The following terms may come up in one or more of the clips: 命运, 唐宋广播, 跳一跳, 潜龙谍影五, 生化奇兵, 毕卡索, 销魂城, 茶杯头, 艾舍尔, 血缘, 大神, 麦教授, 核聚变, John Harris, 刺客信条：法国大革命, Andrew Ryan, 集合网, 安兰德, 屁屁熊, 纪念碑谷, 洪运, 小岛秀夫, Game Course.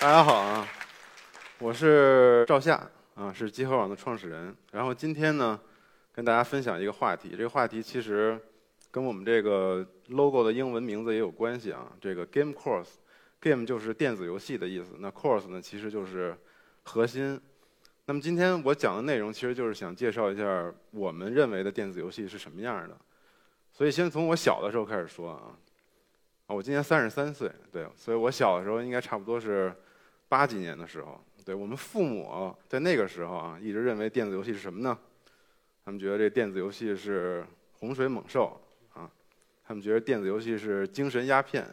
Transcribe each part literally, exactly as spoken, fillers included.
大家好啊，我是赵夏啊，是集合网的创始人。然后今天呢，跟大家分享一个话题，这个话题其实跟我们这个 logo 的英文名字也有关系啊。这个 game course， game 就是电子游戏的意思，那 course 呢其实就是核心。那么今天我讲的内容其实就是想介绍一下我们认为的电子游戏是什么样的。所以先从我小的时候开始说啊，我今年三十三岁，对，所以我小的时候应该差不多是八几年的时候，对我们父母在那个时候啊，一直认为电子游戏是什么呢？他们觉得这电子游戏是洪水猛兽啊，他们觉得电子游戏是精神鸦片，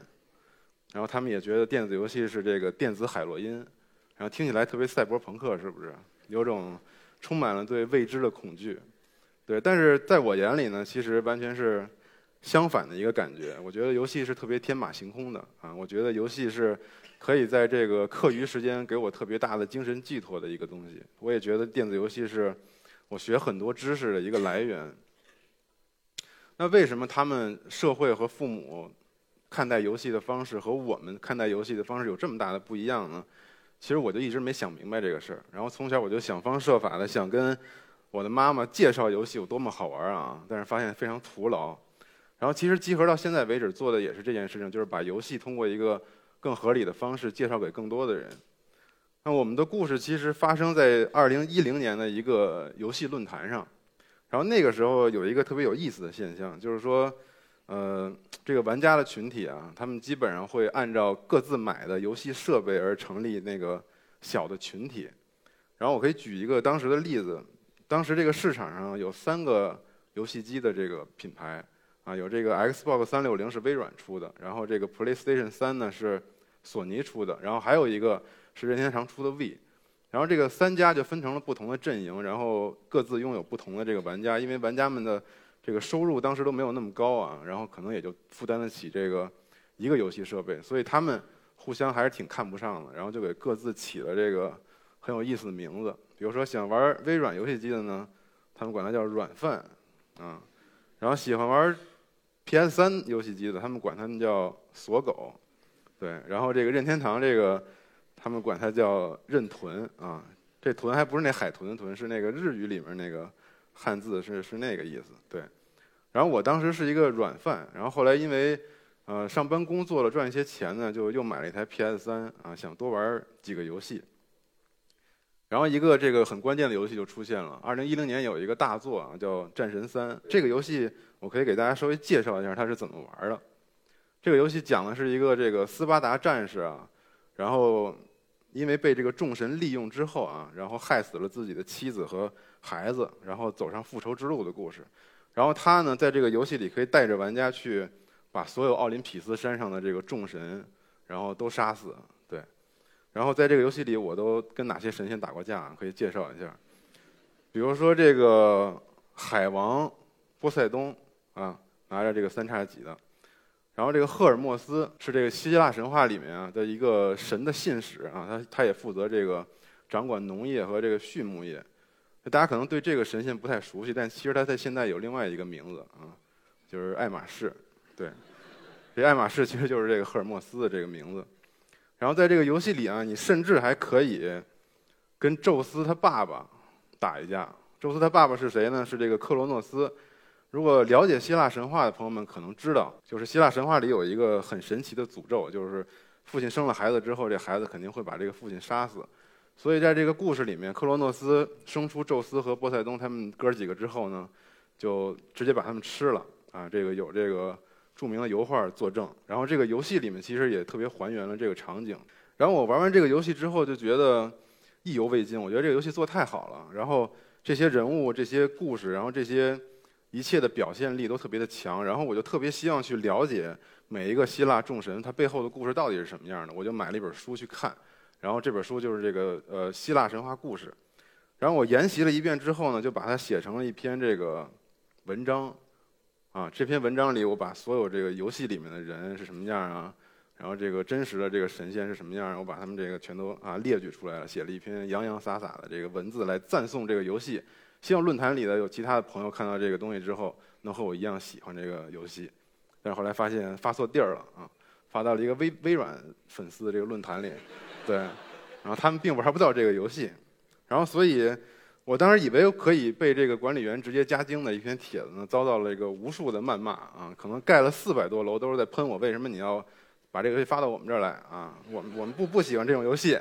然后他们也觉得电子游戏是这个电子海洛因，然后听起来特别赛博朋克，是不是？有种充满了对未知的恐惧，对，但是在我眼里呢，其实完全是相反的一个感觉。我觉得游戏是特别天马行空的啊，我觉得游戏是可以在这个课余时间给我特别大的精神寄托的一个东西。我也觉得电子游戏是我学很多知识的一个来源。那为什么他们社会和父母看待游戏的方式和我们看待游戏的方式有这么大的不一样呢？其实我就一直没想明白这个事儿，然后从小我就想方设法的想跟我的妈妈介绍游戏有多么好玩啊，但是发现非常徒劳。然后其实集合到现在为止做的也是这件事情，就是把游戏通过一个更合理的方式介绍给更多的人。那我们的故事其实发生在二零一零年的一个游戏论坛上，然后那个时候有一个特别有意思的现象，就是说，呃，这个玩家的群体啊，他们基本上会按照各自买的游戏设备而成立那个小的群体。然后我可以举一个当时的例子，当时这个市场上有三个游戏机的这个品牌啊，有这个 Xbox 三六零是微软出的，然后这个 PlayStation 三呢是索尼出的，然后还有一个是任天堂出的 V。然后这个三家就分成了不同的阵营，然后各自拥有不同的这个玩家，因为玩家们的这个收入当时都没有那么高啊，然后可能也就负担得起这个一个游戏设备，所以他们互相还是挺看不上的，然后就给各自起了这个很有意思的名字。比如说想玩微软游戏机的呢，他们管它叫软饭啊，然后喜欢玩 P S 三 游戏机的，他们管它们叫锁狗，对，然后这个任天堂这个他们管它叫任豚啊，这豚还不是那海豚的豚，是那个日语里面那个汉字，是是那个意思，对。然后我当时是一个软饭，然后后来因为呃上班工作了赚一些钱呢，就又买了一台 P S 三 啊，想多玩几个游戏。然后一个这个很关键的游戏就出现了，二零一零年有一个大作啊，叫《战神三》。这个游戏我可以给大家稍微介绍一下它是怎么玩的。这个游戏讲的是一个这个斯巴达战士啊，然后因为被这个众神利用之后啊，然后害死了自己的妻子和孩子，然后走上复仇之路的故事。然后他呢，在这个游戏里可以带着玩家去把所有奥林匹斯山上的这个众神，然后都杀死。然后在这个游戏里，我都跟哪些神仙打过架，可以介绍一下。比如说这个海王波塞冬啊，拿着这个三叉戟的。然后这个赫尔墨斯是这个希腊神话里面啊的一个神的信使啊，他他也负责这个掌管农业和这个畜牧业。大家可能对这个神仙不太熟悉，但其实他在现代有另外一个名字啊，就是爱马仕。对，这爱马仕其实就是这个赫尔墨斯的这个名字。然后在这个游戏里啊，你甚至还可以跟宙斯他爸爸打一架。宙斯他爸爸是谁呢？是这个克罗诺斯。如果了解希腊神话的朋友们可能知道，就是希腊神话里有一个很神奇的诅咒，就是父亲生了孩子之后，这孩子肯定会把这个父亲杀死。所以在这个故事里面，克罗诺斯生出宙斯和波塞冬他们哥几个之后呢，就直接把他们吃了啊。这个有这个著名的油画作证。然后这个游戏里面其实也特别还原了这个场景。然后我玩完这个游戏之后就觉得意犹未尽，我觉得这个游戏做太好了，然后这些人物、这些故事，然后这些一切的表现力都特别的强，然后我就特别希望去了解每一个希腊众神它背后的故事到底是什么样的。我就买了一本书去看，然后这本书就是这个呃希腊神话故事。然后我研习了一遍之后呢，就把它写成了一篇这个文章啊，这篇文章里我把所有这个游戏里面的人是什么样啊，然后这个真实的这个神仙是什么样，我把他们这个全都啊列举出来了，写了一篇洋洋洒洒的这个文字来赞颂这个游戏。希望论坛里的有其他的朋友看到这个东西之后能和我一样喜欢这个游戏。但是后来发现发错地儿了啊，发到了一个微微软粉丝的这个论坛里，对，然后他们并不还不知道这个游戏，然后所以我当时以为可以被这个管理员直接加精的一篇帖子呢，遭到了一个无数的谩骂啊，可能盖了四百多楼都是在喷我，为什么你要把这个游戏发到我们这儿来啊？我们我们不不喜欢这种游戏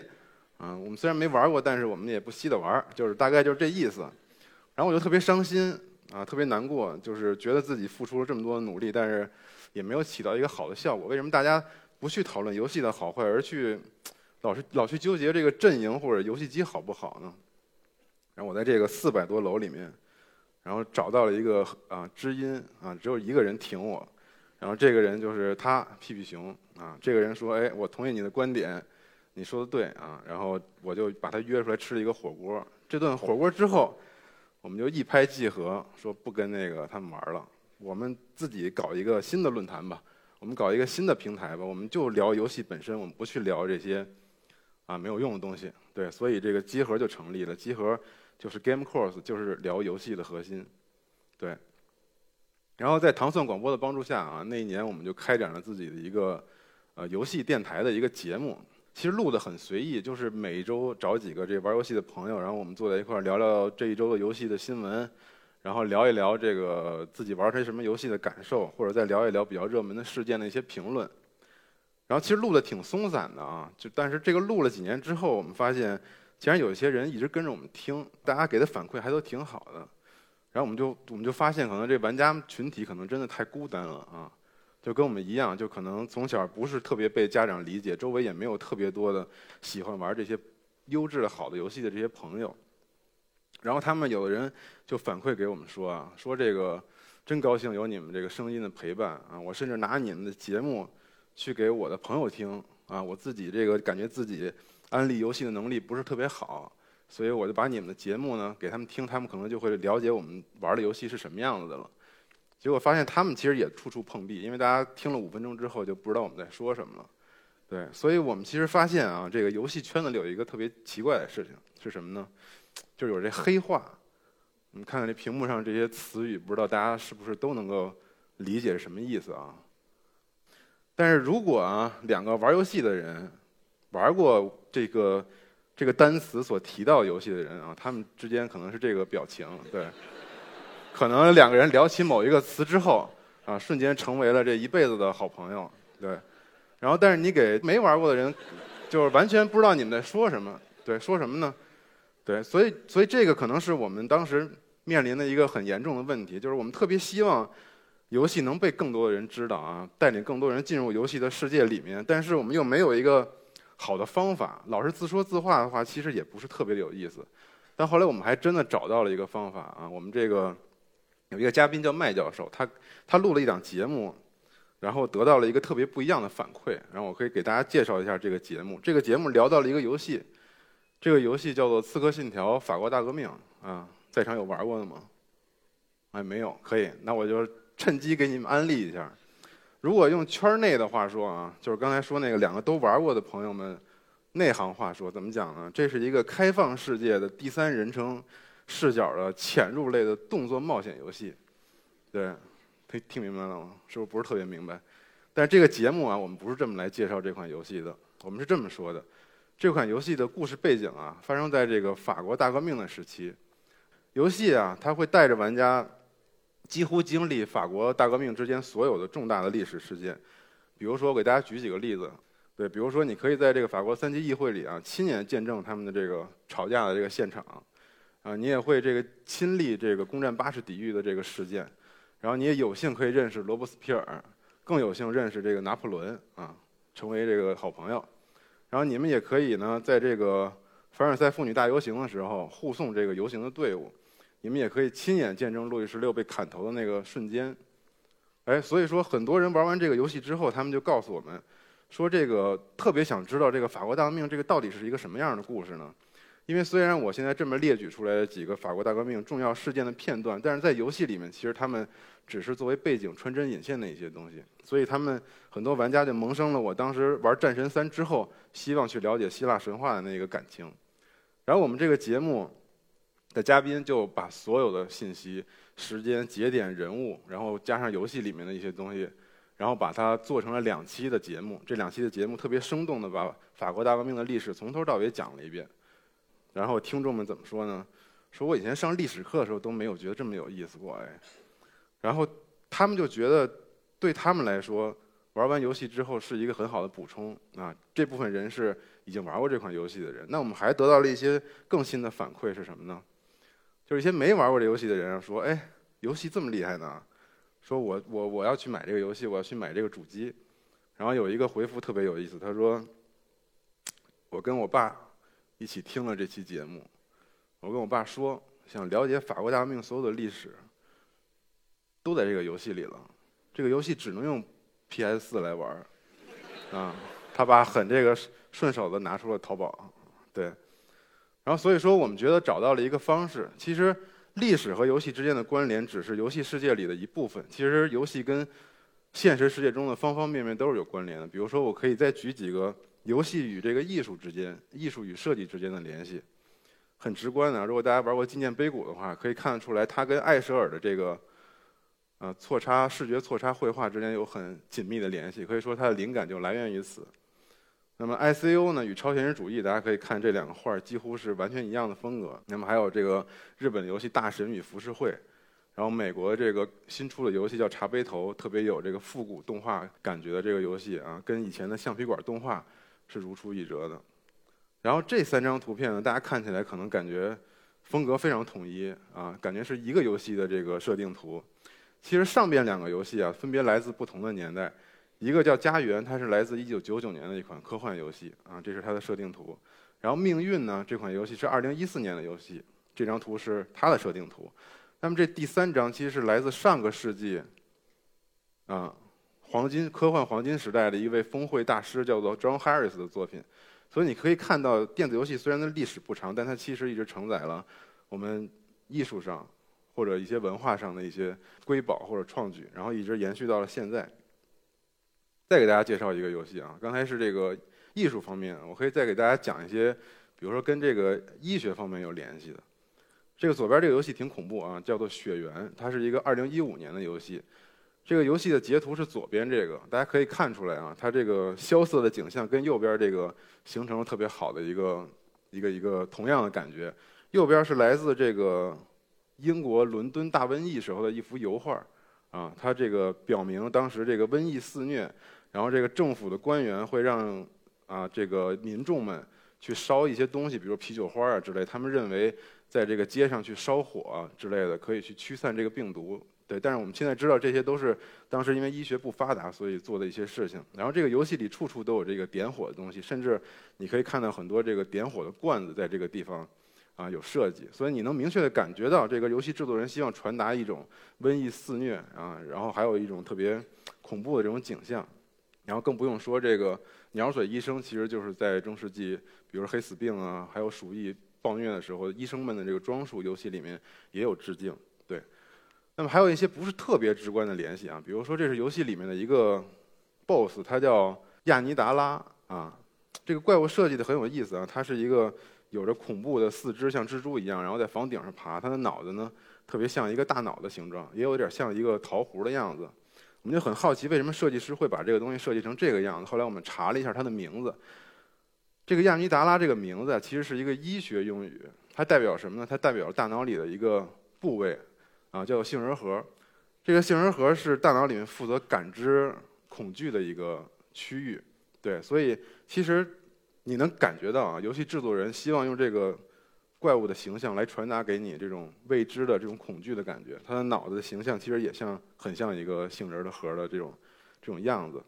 啊，我们虽然没玩过，但是我们也不稀得玩，就是大概就是这意思。然后我就特别伤心啊，特别难过，就是觉得自己付出了这么多努力，但是也没有起到一个好的效果。为什么大家不去讨论游戏的好坏，而去老是老去纠结这个阵营或者游戏机好不好呢？然后我在这个四百多楼里面，然后找到了一个啊知音啊，只有一个人挺我，然后这个人就是他屁屁熊啊。这个人说：“哎，我同意你的观点，你说的对啊。”然后我就把他约出来吃了一个火锅。这顿火锅之后，我们就一拍即合，说不跟那个他们玩了，我们自己搞一个新的论坛吧，我们搞一个新的平台吧，我们就聊游戏本身，我们不去聊这些啊没有用的东西。对，所以这个集合就成立了，集合。就是 Game Course 就是聊游戏的核心，对。然后在唐宋广播的帮助下啊，那一年我们就开展了自己的一个呃游戏电台的一个节目。其实录的很随意，就是每周找几个这玩游戏的朋友，然后我们坐在一块儿聊聊这一周的游戏的新闻，然后聊一聊这个自己玩些什么游戏的感受，或者再聊一聊比较热门的事件的一些评论。然后其实录的挺松散的啊，就但是这个录了几年之后，我们发现。既然有一些人一直跟着我们听，大家给的反馈还都挺好的，然后我们就我们就发现，可能这玩家群体可能真的太孤单了啊，就跟我们一样，就可能从小不是特别被家长理解，周围也没有特别多的喜欢玩这些优质的好的游戏的这些朋友。然后他们有的人就反馈给我们说啊，说这个真高兴有你们这个声音的陪伴啊，我甚至拿你们的节目去给我的朋友听啊，我自己这个感觉自己。安利游戏的能力不是特别好，所以我就把你们的节目呢给他们听，他们可能就会了解我们玩的游戏是什么样子的了。结果发现他们其实也处处碰壁，因为大家听了五分钟之后就不知道我们在说什么了。对，所以我们其实发现啊，这个游戏圈子里有一个特别奇怪的事情是什么呢？就是有这黑话。你们看看这屏幕上这些词语，不知道大家是不是都能够理解什么意思啊？但是如果啊，两个玩游戏的人玩过。这个这个单词所提到游戏的人啊，他们之间可能是这个表情，对，可能两个人聊起某一个词之后啊，瞬间成为了这一辈子的好朋友，对。然后，但是你给没玩过的人，就是完全不知道你们在说什么，对，说什么呢？对，所以所以这个可能是我们当时面临的一个很严重的问题，就是我们特别希望游戏能被更多的人知道啊，带领更多人进入游戏的世界里面，但是我们又没有一个。好的方法，老是自说自话的话，其实也不是特别有意思。但后来我们还真的找到了一个方法啊，我们这个有一个嘉宾叫麦教授，他他录了一档节目，然后得到了一个特别不一样的反馈。然后我可以给大家介绍一下这个节目。这个节目聊到了一个游戏，这个游戏叫做《刺客信条：法国大革命》啊，在场有玩过的吗？哎，没有，可以，那我就趁机给你们安利一下。如果用圈内的话说啊，就是刚才说那个两个都玩过的朋友们，内行话说怎么讲呢？这是一个开放世界的第三人称视角的潜入类的动作冒险游戏。对，听听明白了吗？是不是不是特别明白？但是这个节目啊，我们不是这么来介绍这款游戏的，我们是这么说的：这款游戏的故事背景啊，发生在这个法国大革命的时期。游戏啊，它会带着玩家。几乎经历法国大革命之间所有的重大的历史事件，比如说我给大家举几个例子，对，比如说你可以在这个法国三级议会里啊，亲眼见证他们的这个吵架的这个现场，啊，你也会这个亲历这个攻占巴士底狱的这个事件，然后你也有幸可以认识罗伯斯庇尔，更有幸认识这个拿破仑啊，成为这个好朋友，然后你们也可以呢，在这个凡尔赛妇女大游行的时候护送这个游行的队伍。你们也可以亲眼见证路易十六被砍头的那个瞬间，哎，所以说很多人玩完这个游戏之后，他们就告诉我们，说这个特别想知道这个法国大革命这个到底是一个什么样的故事呢？因为虽然我现在这么列举出来的几个法国大革命重要事件的片段，但是在游戏里面其实他们只是作为背景穿针引线的一些东西，所以他们很多玩家就萌生了我当时玩《战神三》之后，希望去了解希腊神话的那个感情。然后我们这个节目。的嘉宾就把所有的信息、时间、节点、人物，然后加上游戏里面的一些东西，然后把它做成了两期的节目。这两期的节目特别生动地把法国大革命的历史从头到尾讲了一遍。然后听众们怎么说呢？说我以前上历史课的时候都没有觉得这么有意思过，哎。然后他们就觉得，对他们来说，玩完游戏之后是一个很好的补充啊。这部分人是已经玩过这款游戏的人。那我们还得到了一些更新的反馈是什么呢？就是一些没玩过这游戏的人说，哎，游戏这么厉害呢？说我我我要去买这个游戏，我要去买这个主机。然后有一个回复特别有意思，他说，我跟我爸一起听了这期节目，我跟我爸说，想了解法国大革命所有的历史，都在这个游戏里了。这个游戏只能用 P S 四 来玩啊。他爸很这个顺手的拿出了淘宝，对。然后所以说，我们觉得找到了一个方式，其实。历史和游戏之间的关联只是游戏世界里的一部分，其实游戏跟现实世界中的方方面面都是有关联的。比如说，我可以再举几个游戏与这个艺术之间、艺术与设计之间的联系，很直观的。如果大家玩过《纪念碑谷》的话，可以看得出来，它跟艾舍尔的这个呃错插视觉错插绘画之间有很紧密的联系，可以说它的灵感就来源于此。那么 I C O 呢与超现实主义，大家可以看这两个画几乎是完全一样的风格。那么还有这个日本游戏《大神与浮世绘》，然后美国这个新出的游戏叫《茶杯头》，特别有这个复古动画感觉的这个游戏啊，跟以前的橡皮管动画是如出一辙的。然后这三张图片呢，大家看起来可能感觉风格非常统一啊，感觉是一个游戏的这个设定图。其实上边两个游戏啊，分别来自不同的年代。一个叫《家园》，它是来自一九九九年的一款科幻游戏啊，这是它的设定图。然后《命运》呢，这款游戏是二零一四年的游戏，这张图是它的设定图。那么这第三张其实是来自上个世纪啊黄金科幻黄金时代的一位峰会大师叫做 John Harris 的作品。所以你可以看到，电子游戏虽然的历史不长，但它其实一直承载了我们艺术上或者一些文化上的一些瑰宝或者创举，然后一直延续到了现在。再给大家介绍一个游戏啊，刚才是这个艺术方面，我可以再给大家讲一些，比如说跟这个医学方面有联系的。这个左边这个游戏挺恐怖啊，叫做《血缘》，它是一个二零一五年的游戏。这个游戏的截图是左边这个，大家可以看出来啊，它这个萧瑟的景象跟右边这个形成了特别好的一个一个一个同样的感觉。右边是来自这个英国伦敦大瘟疫时候的一幅油画啊，它这个表明当时这个瘟疫肆虐。然后这个政府的官员会让啊这个民众们去烧一些东西，比如啤酒花啊之类，他们认为在这个街上去烧火啊之类的可以去驱散这个病毒。对，但是我们现在知道这些都是当时因为医学不发达所以做的一些事情。然后这个游戏里处处都有这个点火的东西，甚至你可以看到很多这个点火的罐子在这个地方啊有设计，所以你能明确的感觉到这个游戏制作人希望传达一种瘟疫肆虐啊，然后还有一种特别恐怖的这种景象。然后更不用说这个鸟水医生，其实就是在中世纪，比如黑死病啊，还有鼠疫暴虐的时候，医生们的这个装束，游戏里面也有致敬。对，那么还有一些不是特别直观的联系啊，比如说这是游戏里面的一个 boss， 他叫亚尼达拉啊，这个怪物设计的很有意思啊，他是一个有着恐怖的四肢，像蜘蛛一样，然后在房顶上爬，他的脑子呢特别像一个大脑的形状，也有点像一个桃核的样子。我们就很好奇，为什么设计师会把这个东西设计成这个样子？后来我们查了一下它的名字，这个亚尼达拉这个名字其实是一个医学用语，它代表什么呢？它代表大脑里的一个部位，啊，叫杏仁核。这个杏仁核是大脑里面负责感知恐惧的一个区域，对，所以其实你能感觉到啊，游戏制作人希望用这个怪物的形象来传达给你这种未知的这种恐惧的感觉。他的脑子的形象其实也像很像一个杏仁的核的这种这种样子。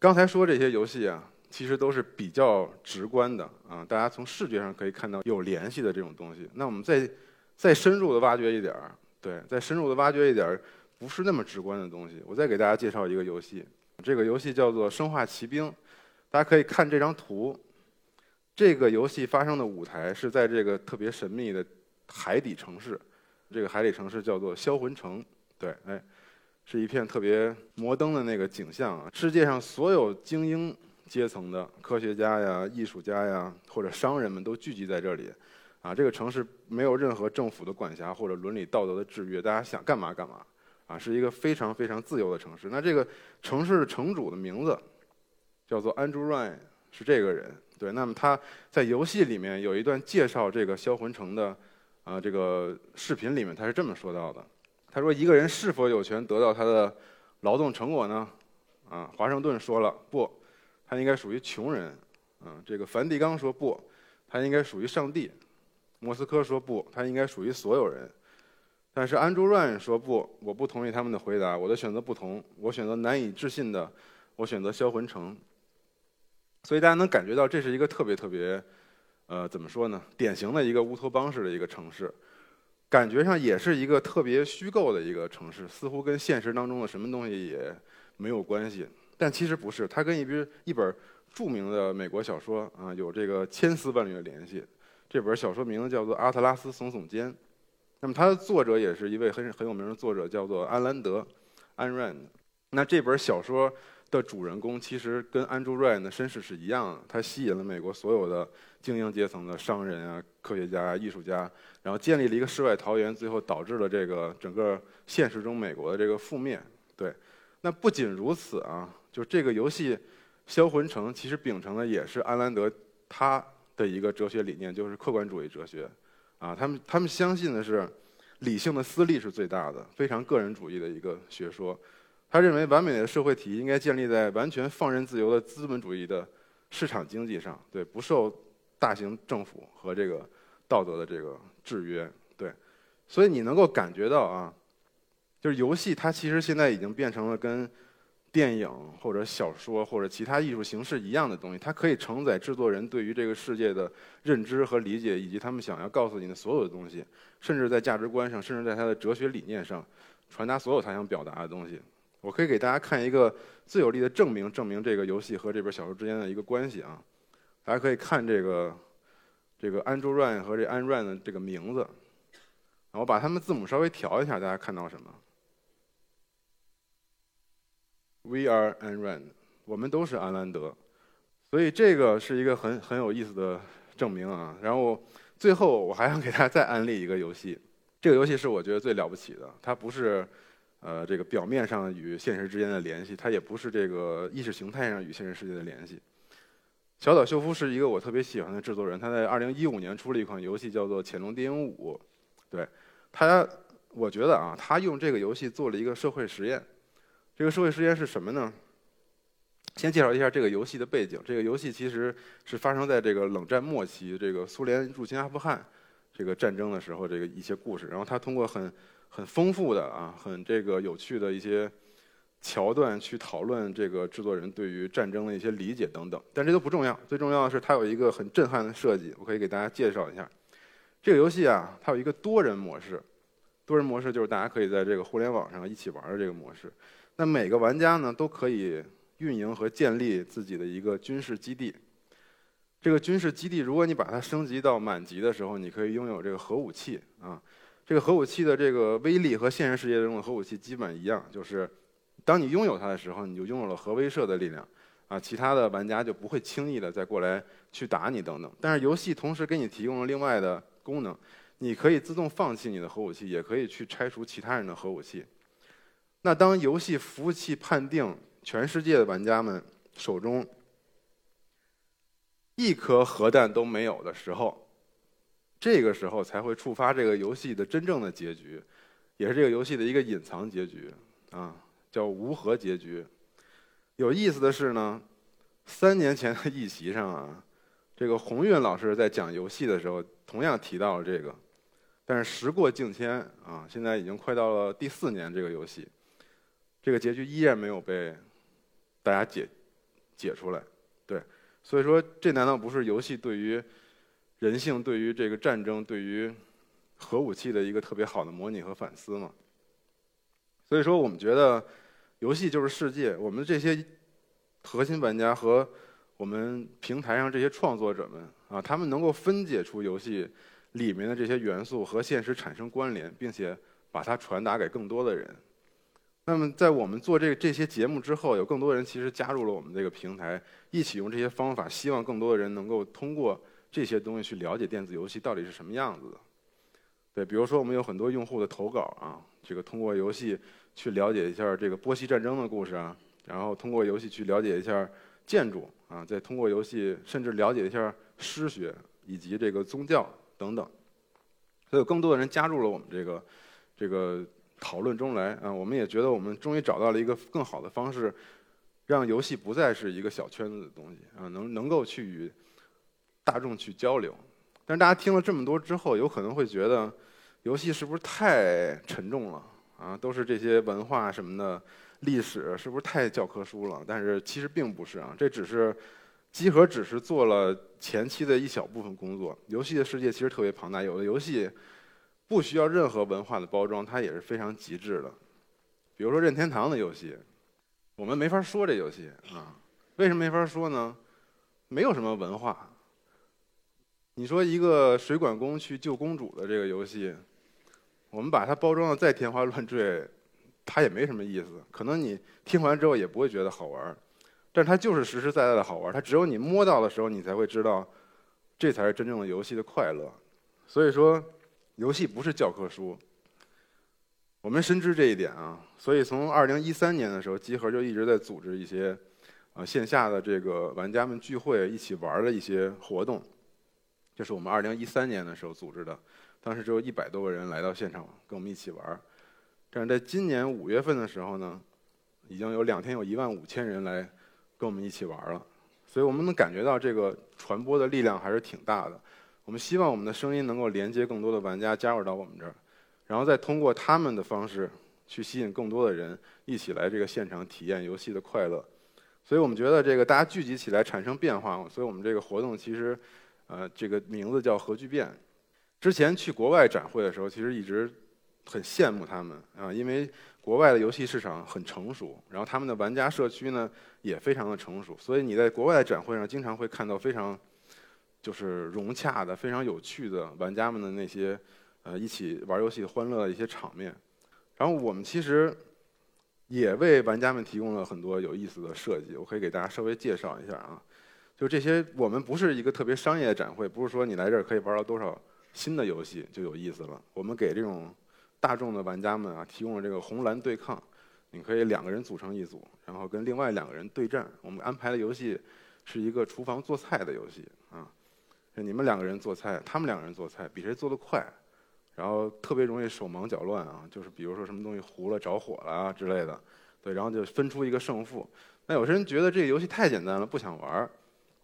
刚才说这些游戏啊，其实都是比较直观的啊，大家从视觉上可以看到有联系的这种东西。那我们再再深入的挖掘一点儿，对，再深入的挖掘一点儿不是那么直观的东西。我再给大家介绍一个游戏，这个游戏叫做《生化奇兵》，大家可以看这张图。这个游戏发生的舞台是在这个特别神秘的海底城市，这个海底城市叫做销魂城，对，哎，是一片特别摩登的那个景象啊。世界上所有精英阶层的科学家呀、艺术家呀，或者商人们都聚集在这里，啊，这个城市没有任何政府的管辖或者伦理道德的制约，大家想干嘛干嘛，啊，是一个非常非常自由的城市。那这个城市的城主的名字叫做 Andrew Ryan， 是这个人。对，那么他在游戏里面有一段介绍这个销魂城的啊、呃、这个视频里面，他是这么说到的。他说：“一个人是否有权得到他的劳动成果呢？”啊，华盛顿说了不，他应该属于穷人。嗯、啊，这个梵蒂冈说不，他应该属于上帝。莫斯科说不，他应该属于所有人。但是Andrew Ryan说不，我不同意他们的回答，我的选择不同，我选择难以置信的，我选择销魂城。所以大家能感觉到这是一个特别特别，呃，怎么说呢？典型的一个乌托邦式的一个城市，感觉上也是一个特别虚构的一个城市，似乎跟现实当中的什么东西也没有关系。但其实不是，它跟一本一本著名的美国小说啊有这个千丝万缕的联系。这本小说名字叫做《阿特拉斯耸耸肩》，那么它的作者也是一位很很有名的作者，叫做安兰德 （Ayn Rand）。那这本小说的主人公其实跟 Andrew Ryan 的身世是一样的，他吸引了美国所有的精英阶层的商人啊、科学家、艺术家，然后建立了一个世外桃源，最后导致了这个整个现实中美国的这个覆灭。对，那不仅如此啊，就这个游戏《销魂城》其实秉承的也是安兰德他的一个哲学理念，就是客观主义哲学，啊，他们他们相信的是理性的私利是最大的，非常个人主义的一个学说。他认为完美的社会体系应该建立在完全放任自由的资本主义的市场经济上，对，不受大型政府和这个道德的这个制约，对。所以你能够感觉到啊，就是游戏它其实现在已经变成了跟电影或者小说或者其他艺术形式一样的东西，它可以承载制作人对于这个世界的认知和理解，以及他们想要告诉你的所有的东西，甚至在价值观上，甚至在他的哲学理念上，传达所有他想表达的东西。我可以给大家看一个最有力的证明，证明这个游戏和这本小说之间的一个关系啊。大家可以看这个这个 Andrew Ryan 和这 Ayn Rand 的这个名字，我把他们字母稍微调一下，大家看到什么？We are Ayn Rand， 我们都是安兰德，所以这个是一个很很有意思的证明啊。然后最后我还想给大家再安利一个游戏，这个游戏是我觉得最了不起的，它不是呃这个表面上与现实之间的联系，它也不是这个意识形态上与现实世界的联系。小岛秀夫是一个我特别喜欢的制作人，他在二零一五年出了一款游戏叫做《潜龙谍影五》，对他，我觉得啊，他用这个游戏做了一个社会实验。这个社会实验是什么呢？先介绍一下这个游戏的背景。这个游戏其实是发生在这个冷战末期，这个苏联入侵阿富汗这个战争的时候，这个一些故事。然后它通过很很丰富的啊，很这个有趣的一些桥段去讨论这个制作人对于战争的一些理解等等。但这都不重要，最重要的是它有一个很震撼的设计。我可以给大家介绍一下这个游戏啊，它有一个多人模式。多人模式就是大家可以在这个互联网上一起玩的这个模式。那每个玩家呢都可以运营和建立自己的一个军事基地，这个军事基地如果你把它升级到满级的时候，你可以拥有这个核武器啊。这个核武器的这个威力和现实世界中的核武器基本一样，就是当你拥有它的时候，你就拥有了核威慑的力量啊，其他的玩家就不会轻易的再过来去打你等等。但是游戏同时给你提供了另外的功能，你可以自动放弃你的核武器，也可以去拆除其他人的核武器。那当游戏服务器判定全世界的玩家们手中一颗核弹都没有的时候，这个时候才会触发这个游戏的真正的结局，也是这个游戏的一个隐藏结局啊，叫无核结局。有意思的是呢，三年前的议席上啊，这个洪运老师在讲游戏的时候同样提到了这个，但是时过境迁啊，现在已经快到了第四年这个游戏。这个结局依然没有被大家解解出来，对，所以说这难道不是游戏对于人性、对于这个战争、对于核武器的一个特别好的模拟和反思吗？所以说，我们觉得游戏就是世界，我们这些核心玩家和我们平台上这些创作者们啊，他们能够分解出游戏里面的这些元素和现实产生关联，并且把它传达给更多的人。那么在我们做这这些节目之后，有更多人其实加入了我们这个平台，一起用这些方法，希望更多的人能够通过这些东西去了解电子游戏到底是什么样子的。对，比如说我们有很多用户的投稿啊，这个通过游戏去了解一下这个波西战争的故事啊，然后通过游戏去了解一下建筑啊，再通过游戏甚至了解一下诗学以及这个宗教等等。所以有更多的人加入了我们这个这个讨论中来啊，我们也觉得我们终于找到了一个更好的方式，让游戏不再是一个小圈子的东西啊，能能够去与大众去交流。但是大家听了这么多之后，有可能会觉得游戏是不是太沉重了啊？都是这些文化什么的，历史是不是太教科书了？但是其实并不是啊，这只是集合，只是做了前期的一小部分工作。游戏的世界其实特别庞大，有的游戏不需要任何文化的包装，它也是非常极致的。比如说任天堂的游戏，我们没法说这游戏啊，为什么没法说呢？没有什么文化。你说一个水管工去救公主的这个游戏，我们把它包装的再天花乱坠，它也没什么意思。可能你听完之后也不会觉得好玩，但它就是实实在在的好玩。它只有你摸到的时候，你才会知道，这才是真正的游戏的快乐。所以说，游戏不是教科书。我们深知这一点啊，所以从二零一三年的时候，集合就一直在组织一些啊线下的这个玩家们聚会，一起玩的一些活动。这是我们二零一三年的时候组织的，当时只有一百多个人来到现场跟我们一起玩。但是在今年五月份的时候呢，已经有两天有一万五千人来跟我们一起玩了。所以我们能感觉到这个传播的力量还是挺大的。我们希望我们的声音能够连接更多的玩家加入到我们这儿，然后再通过他们的方式去吸引更多的人一起来这个现场体验游戏的快乐。所以我们觉得这个大家聚集起来产生变化，所以我们这个活动其实。呃，这个名字叫核聚变。之前去国外展会的时候，其实一直很羡慕他们啊，因为国外的游戏市场很成熟，然后他们的玩家社区呢也非常的成熟，所以你在国外的展会上经常会看到非常就是融洽的、非常有趣的玩家们的那些呃一起玩游戏欢乐的一些场面。然后我们其实也为玩家们提供了很多有意思的设计，我可以给大家稍微介绍一下啊。就这些，我们不是一个特别商业的展会，不是说你来这儿可以玩到多少新的游戏就有意思了。我们给这种大众的玩家们啊，提供了这个红蓝对抗，你可以两个人组成一组，然后跟另外两个人对战。我们安排的游戏是一个厨房做菜的游戏啊，你们两个人做菜，他们两个人做菜，比谁做得快，然后特别容易手忙脚乱啊，就是比如说什么东西糊了、着火了啊之类的，对，然后就分出一个胜负。那有些人觉得这个游戏太简单了，不想玩。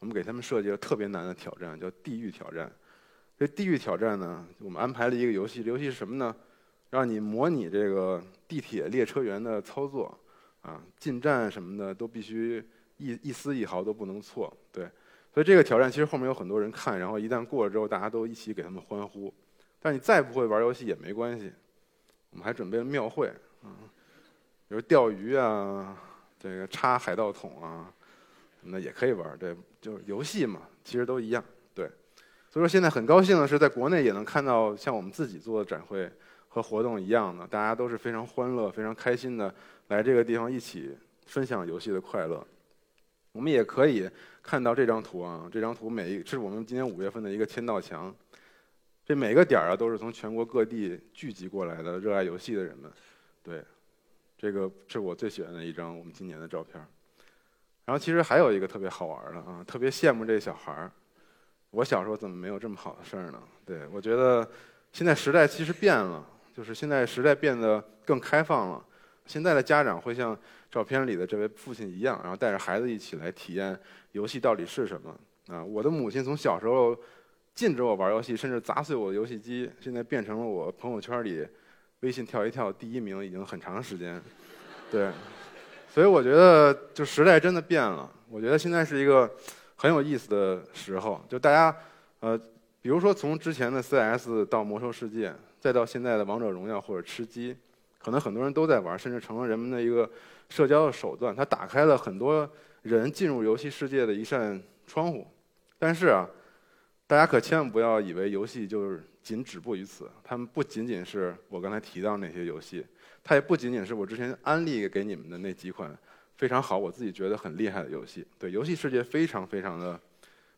我们给他们设计了特别难的挑战，叫地狱挑战。这地狱挑战呢，我们安排了一个游戏，游戏是什么呢？让你模拟这个地铁列车员的操作，啊，进站什么的都必须一一丝一毫都不能错，对。所以这个挑战其实后面有很多人看，然后一旦过了之后，大家都一起给他们欢呼。但你再不会玩游戏也没关系，我们还准备了庙会，啊，比如钓鱼啊，这个插海盗桶啊。那也可以玩，对，就是游戏嘛，其实都一样，对。所以说现在很高兴的是，在国内也能看到像我们自己做的展会和活动一样的，大家都是非常欢乐、非常开心的来这个地方一起分享游戏的快乐。我们也可以看到这张图啊，这张图每一，这是我们今年五月份的一个签到墙，这每个点啊都是从全国各地聚集过来的热爱游戏的人们，对，这个是我最喜欢的一张我们今年的照片。然后其实还有一个特别好玩的啊，特别羡慕这小孩儿。我小时候怎么没有这么好的事儿呢？对，我觉得现在时代其实变了，就是现在时代变得更开放了。现在的家长会像照片里的这位父亲一样，然后带着孩子一起来体验游戏到底是什么啊。我的母亲从小时候禁止我玩游戏，甚至砸碎我的游戏机，现在变成了我朋友圈里微信跳一跳第一名，已经很长时间。对。所以我觉得，就时代真的变了。我觉得现在是一个很有意思的时候。就大家，呃，比如说从之前的 C S 到《魔兽世界》，再到现在的《王者荣耀》或者吃鸡，可能很多人都在玩，甚至成了人们的一个社交的手段。它打开了很多人进入游戏世界的一扇窗户。但是啊，大家可千万不要以为游戏就是仅止步于此。它们不仅仅是我刚才提到那些游戏。它也不仅仅是我之前安利给你们的那几款非常好，我自己觉得很厉害的游戏。对，游戏世界非常非常的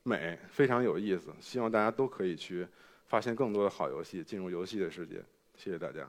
美，非常有意思，希望大家都可以去发现更多的好游戏，进入游戏的世界。谢谢大家。